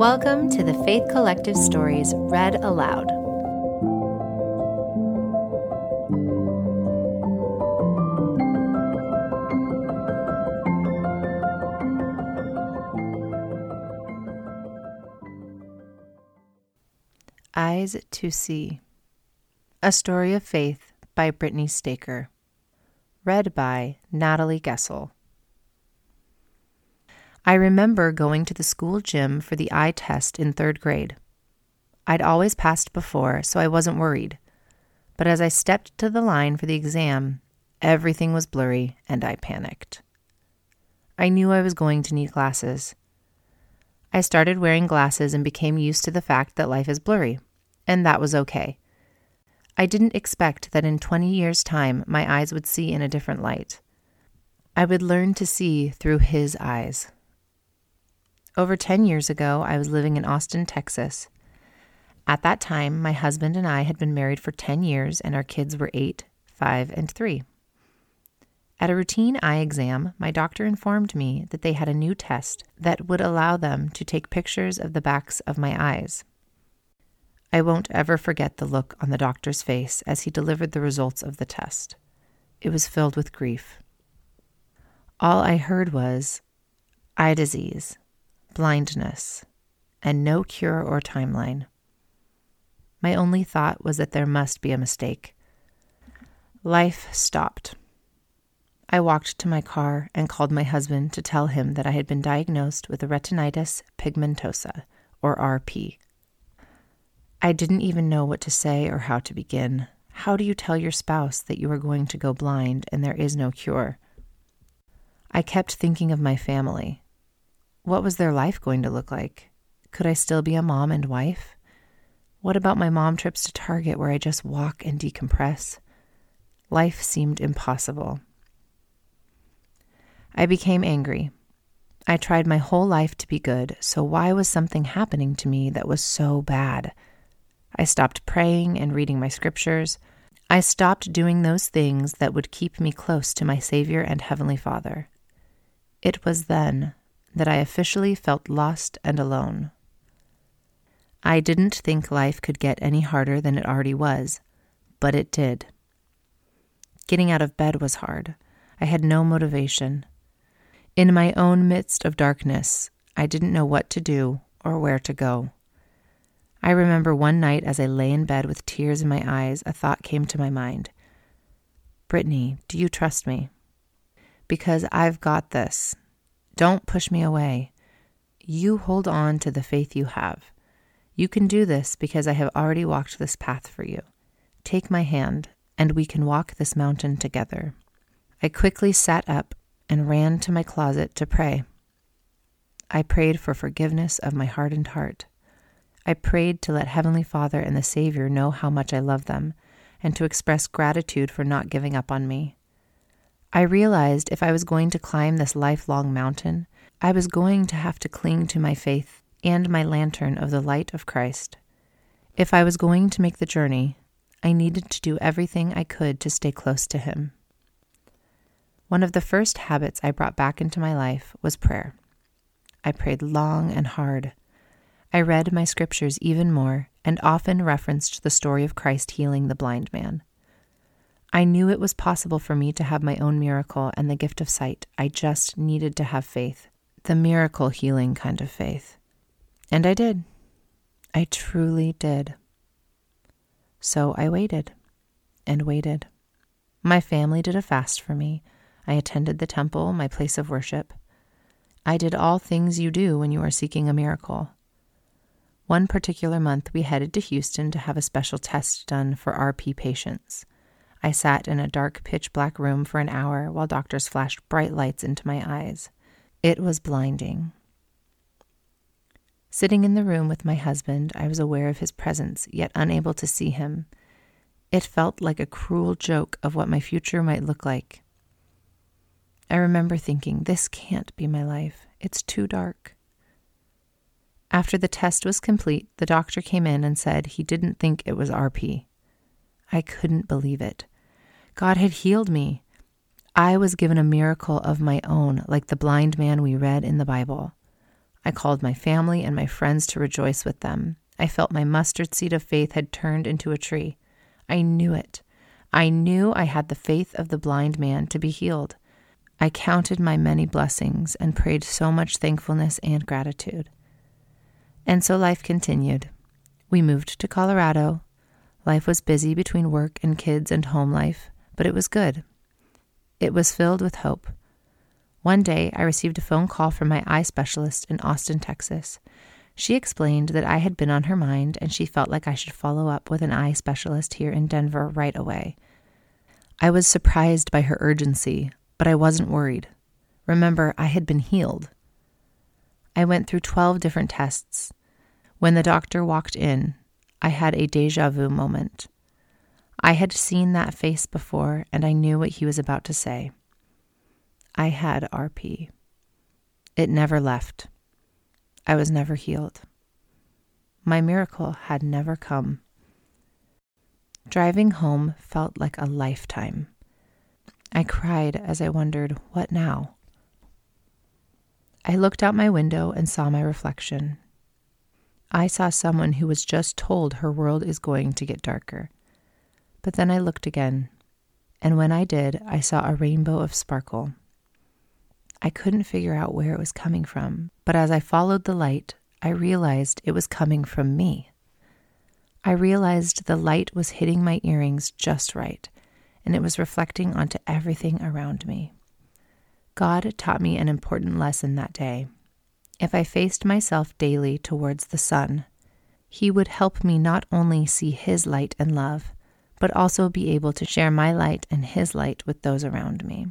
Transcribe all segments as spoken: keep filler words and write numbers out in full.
Welcome to the Faith Collective Stories Read Aloud. Eyes to See. A Story of Faith by Brittany Staker. Read by Natalie Gessel. I remember going to the school gym for the eye test in third grade. I'd always passed before, so I wasn't worried. But as I stepped to the line for the exam, everything was blurry and I panicked. I knew I was going to need glasses. I started wearing glasses and became used to the fact that life is blurry, and that was okay. I didn't expect that in twenty years' time my eyes would see in a different light. I would learn to see through his eyes. Over ten years ago, I was living in Austin, Texas. At that time, my husband and I had been married for ten years, and our kids were eight, five, and three. At a routine eye exam, my doctor informed me that they had a new test that would allow them to take pictures of the backs of my eyes. I won't ever forget the look on the doctor's face as he delivered the results of the test. It was filled with grief. All I heard was, eye disease. Blindness, and no cure or timeline. My only thought was that there must be a mistake. Life stopped. I walked to my car and called my husband to tell him that I had been diagnosed with a retinitis pigmentosa, or R P. I didn't even know what to say or how to begin. How do you tell your spouse that you are going to go blind and there is no cure? I kept thinking of my family. What was their life going to look like? Could I still be a mom and wife? What about my mom trips to Target where I just walk and decompress? Life seemed impossible. I became angry. I tried my whole life to be good, so why was something happening to me that was so bad? I stopped praying and reading my scriptures. I stopped doing those things that would keep me close to my Savior and Heavenly Father. It was then that I officially felt lost and alone. I didn't think life could get any harder than it already was, but it did. Getting out of bed was hard. I had no motivation. In my own midst of darkness, I didn't know what to do or where to go. I remember one night as I lay in bed with tears in my eyes, a thought came to my mind. Brittany, do you trust me? Because I've got this. Don't push me away. You hold on to the faith you have. You can do this because I have already walked this path for you. Take my hand, and we can walk this mountain together. I quickly sat up and ran to my closet to pray. I prayed for forgiveness of my hardened heart. I prayed to let Heavenly Father and the Savior know how much I love them, and to express gratitude for not giving up on me. I realized if I was going to climb this lifelong mountain, I was going to have to cling to my faith and my lantern of the light of Christ. If I was going to make the journey, I needed to do everything I could to stay close to Him. One of the first habits I brought back into my life was prayer. I prayed long and hard. I read my scriptures even more and often referenced the story of Christ healing the blind man. I knew it was possible for me to have my own miracle and the gift of sight. I just needed to have faith, the miracle healing kind of faith. And I did. I truly did. So I waited and waited. My family did a fast for me. I attended the temple, my place of worship. I did all things you do when you are seeking a miracle. One particular month, we headed to Houston to have a special test done for R P patients. I sat in a dark, pitch-black room for an hour while doctors flashed bright lights into my eyes. It was blinding. Sitting in the room with my husband, I was aware of his presence, yet unable to see him. It felt like a cruel joke of what my future might look like. I remember thinking, this can't be my life. It's too dark. After the test was complete, the doctor came in and said he didn't think it was R P. I couldn't believe it. God had healed me. I was given a miracle of my own, like the blind man we read in the Bible. I called my family and my friends to rejoice with them. I felt my mustard seed of faith had turned into a tree. I knew it. I knew I had the faith of the blind man to be healed. I counted my many blessings and prayed so much thankfulness and gratitude. And so life continued. We moved to Colorado. Life was busy between work and kids and home life, but it was good. It was filled with hope. One day, I received a phone call from my eye specialist in Austin, Texas. She explained that I had been on her mind, and she felt like I should follow up with an eye specialist here in Denver right away. I was surprised by her urgency, but I wasn't worried. Remember, I had been healed. I went through twelve different tests. When the doctor walked in, I had a deja vu moment. I had seen that face before, and I knew what he was about to say. I had R P. It never left. I was never healed. My miracle had never come. Driving home felt like a lifetime. I cried as I wondered, what now? I looked out my window and saw my reflection. I saw someone who was just told her world is going to get darker. But then I looked again, and when I did, I saw a rainbow of sparkle. I couldn't figure out where it was coming from, but as I followed the light, I realized it was coming from me. I realized the light was hitting my earrings just right, and it was reflecting onto everything around me. God taught me an important lesson that day. If I faced myself daily towards the sun, He would help me not only see His light and love, but also be able to share my light and His light with those around me.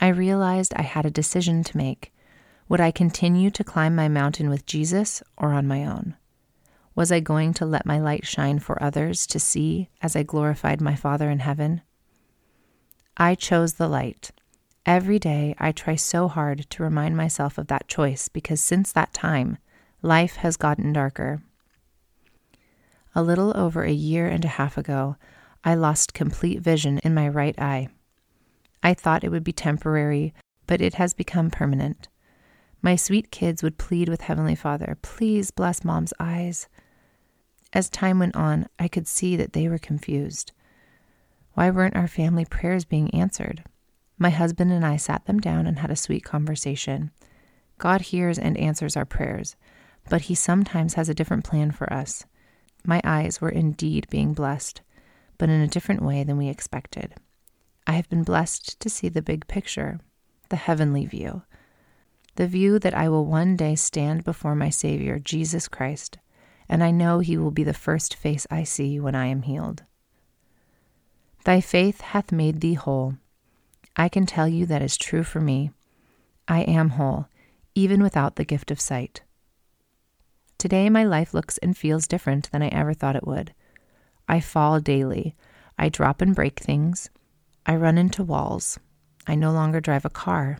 I realized I had a decision to make. Would I continue to climb my mountain with Jesus or on my own? Was I going to let my light shine for others to see as I glorified my Father in heaven? I chose the light. Every day I try so hard to remind myself of that choice because since that time, life has gotten darker. A little over a year and a half ago, I lost complete vision in my right eye. I thought it would be temporary, but it has become permanent. My sweet kids would plead with Heavenly Father, please bless Mom's eyes. As time went on, I could see that they were confused. Why weren't our family prayers being answered? My husband and I sat them down and had a sweet conversation. God hears and answers our prayers, but He sometimes has a different plan for us. My eyes were indeed being blessed, but in a different way than we expected. I have been blessed to see the big picture, the heavenly view, the view that I will one day stand before my Savior, Jesus Christ, and I know He will be the first face I see when I am healed. Thy faith hath made thee whole. I can tell you that is true for me. I am whole, even without the gift of sight. Today, my life looks and feels different than I ever thought it would. I fall daily. I drop and break things. I run into walls. I no longer drive a car.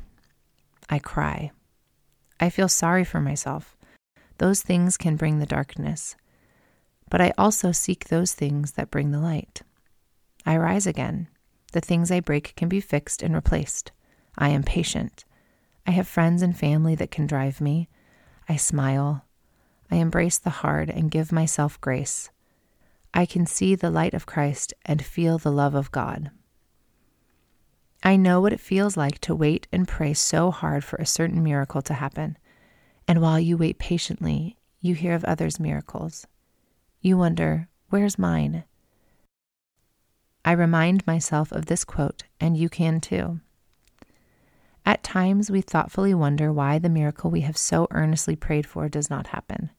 I cry. I feel sorry for myself. Those things can bring the darkness. But I also seek those things that bring the light. I rise again. The things I break can be fixed and replaced. I am patient. I have friends and family that can drive me. I smile. I embrace the hard and give myself grace. I can see the light of Christ and feel the love of God. I know what it feels like to wait and pray so hard for a certain miracle to happen. And while you wait patiently, you hear of others' miracles. You wonder, where's mine? I remind myself of this quote, and you can too. At times, we thoughtfully wonder why the miracle we have so earnestly prayed for does not happen.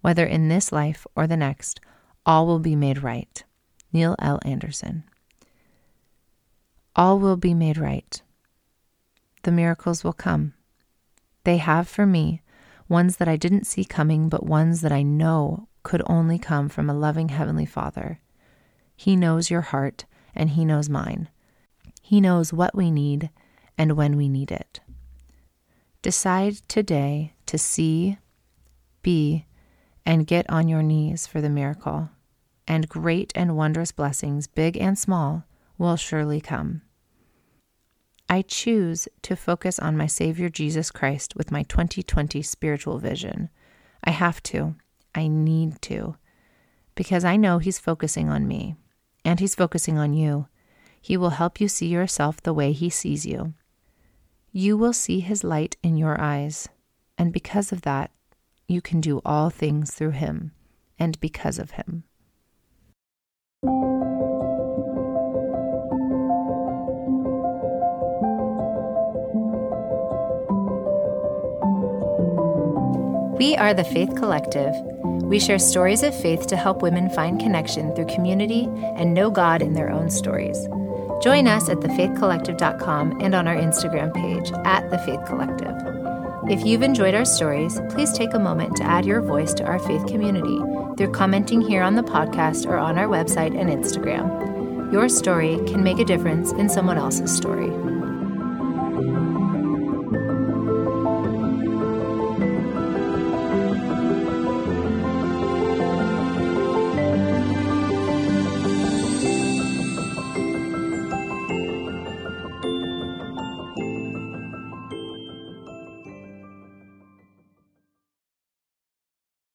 Whether in this life or the next, all will be made right. Neil L. Anderson. All will be made right. The miracles will come. They have for me, ones that I didn't see coming, but ones that I know could only come from a loving Heavenly Father. He knows your heart, and He knows mine. He knows what we need and when we need it. Decide today to see, be, and get on your knees for the miracle, and great and wondrous blessings, big and small, will surely come. I choose to focus on my Savior Jesus Christ with my twenty twenty spiritual vision. I have to. I need to. Because I know He's focusing on me. And He's focusing on you. He will help you see yourself the way He sees you. You will see His light in your eyes. And because of that, you can do all things through Him and because of Him. We are the Faith Collective. We share stories of faith to help women find connection through community and know God in their own stories. Join us at the faith collective dot com and on our Instagram page at The Faith Collective. If you've enjoyed our stories, please take a moment to add your voice to our faith community through commenting here on the podcast or on our website and Instagram. Your story can make a difference in someone else's story.